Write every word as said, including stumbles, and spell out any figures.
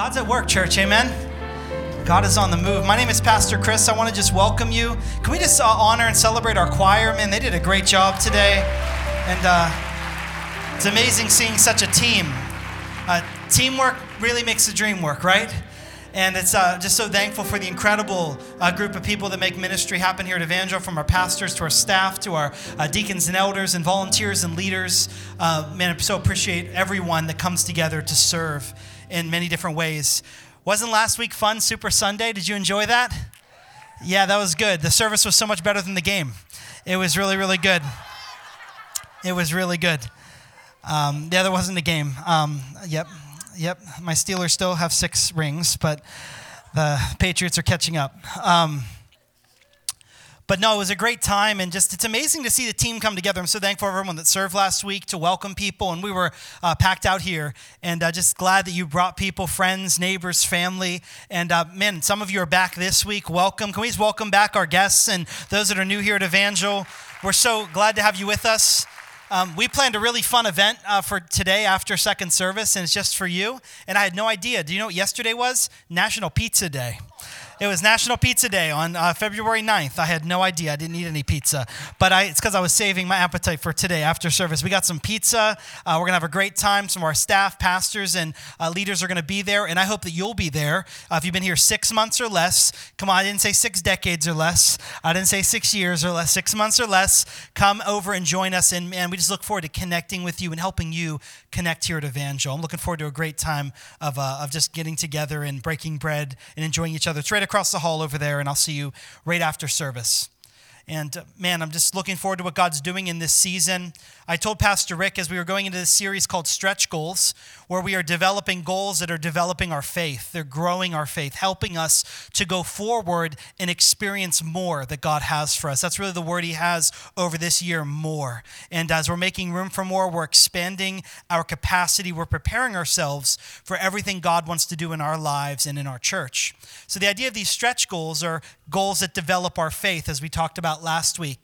God's at work, church. Amen. God is on the move. My name is Pastor Chris. I want to just welcome you. Can we just uh, honor and celebrate our choir? Man, they did a great job today. And uh, it's amazing seeing such a team. Uh, teamwork really makes the dream work, right? And it's uh, just so thankful for the incredible uh, group of people that make ministry happen here at Evangel, from our pastors to our staff to our uh, deacons and elders and volunteers and leaders. Uh, man, I so appreciate everyone that comes together to serve in many different ways. Wasn't last week fun, Super Sunday? Did you enjoy that? Yeah, that was good. The service was so much better than the game. It was really, really good. It was really good. Um, yeah, there wasn't a game. Um, yep. Yep, my Steelers still have six rings, but the Patriots are catching up. Um, but no, it was a great time, and just it's amazing to see the team come together. I'm so thankful for everyone that served last week to welcome people, and we were uh, packed out here, and uh, just glad that you brought people, friends, neighbors, family, and uh, man, some of you are back this week. Welcome. Can we just welcome back our guests and those that are new here at Evangel? We're so glad to have you with us. Um, we planned a really fun event uh, for today after second service, and it's just for you. And I had no idea. Do you know what yesterday was? National Pizza Day. It was National Pizza Day on uh, February ninth. I had no idea. I didn't eat any pizza. But I, it's because I was saving my appetite for today after service. We got some pizza. Uh, we're going to have a great time. Some of our staff, pastors, and uh, leaders are going to be there. And I hope that you'll be there. Uh, if you've been here six months or less, come on, I didn't say six decades or less. I didn't say six years or less. Six months or less. Come over and join us. And, man, we just look forward to connecting with you and helping you connect here at Evangel. I'm looking forward to a great time of uh, of just getting together and breaking bread and enjoying each other. It's right across the hall over there, and I'll see you right after service. And uh, man, I'm just looking forward to what God's doing in this season. I told Pastor Rick as we were going into this series called Stretch Goals, where we are developing goals that are developing our faith. They're growing our faith, helping us to go forward and experience more that God has for us. That's really the word he has over this year, more. And as we're making room for more, we're expanding our capacity. We're preparing ourselves for everything God wants to do in our lives and in our church. So the idea of these stretch goals are goals that develop our faith, as we talked about last week.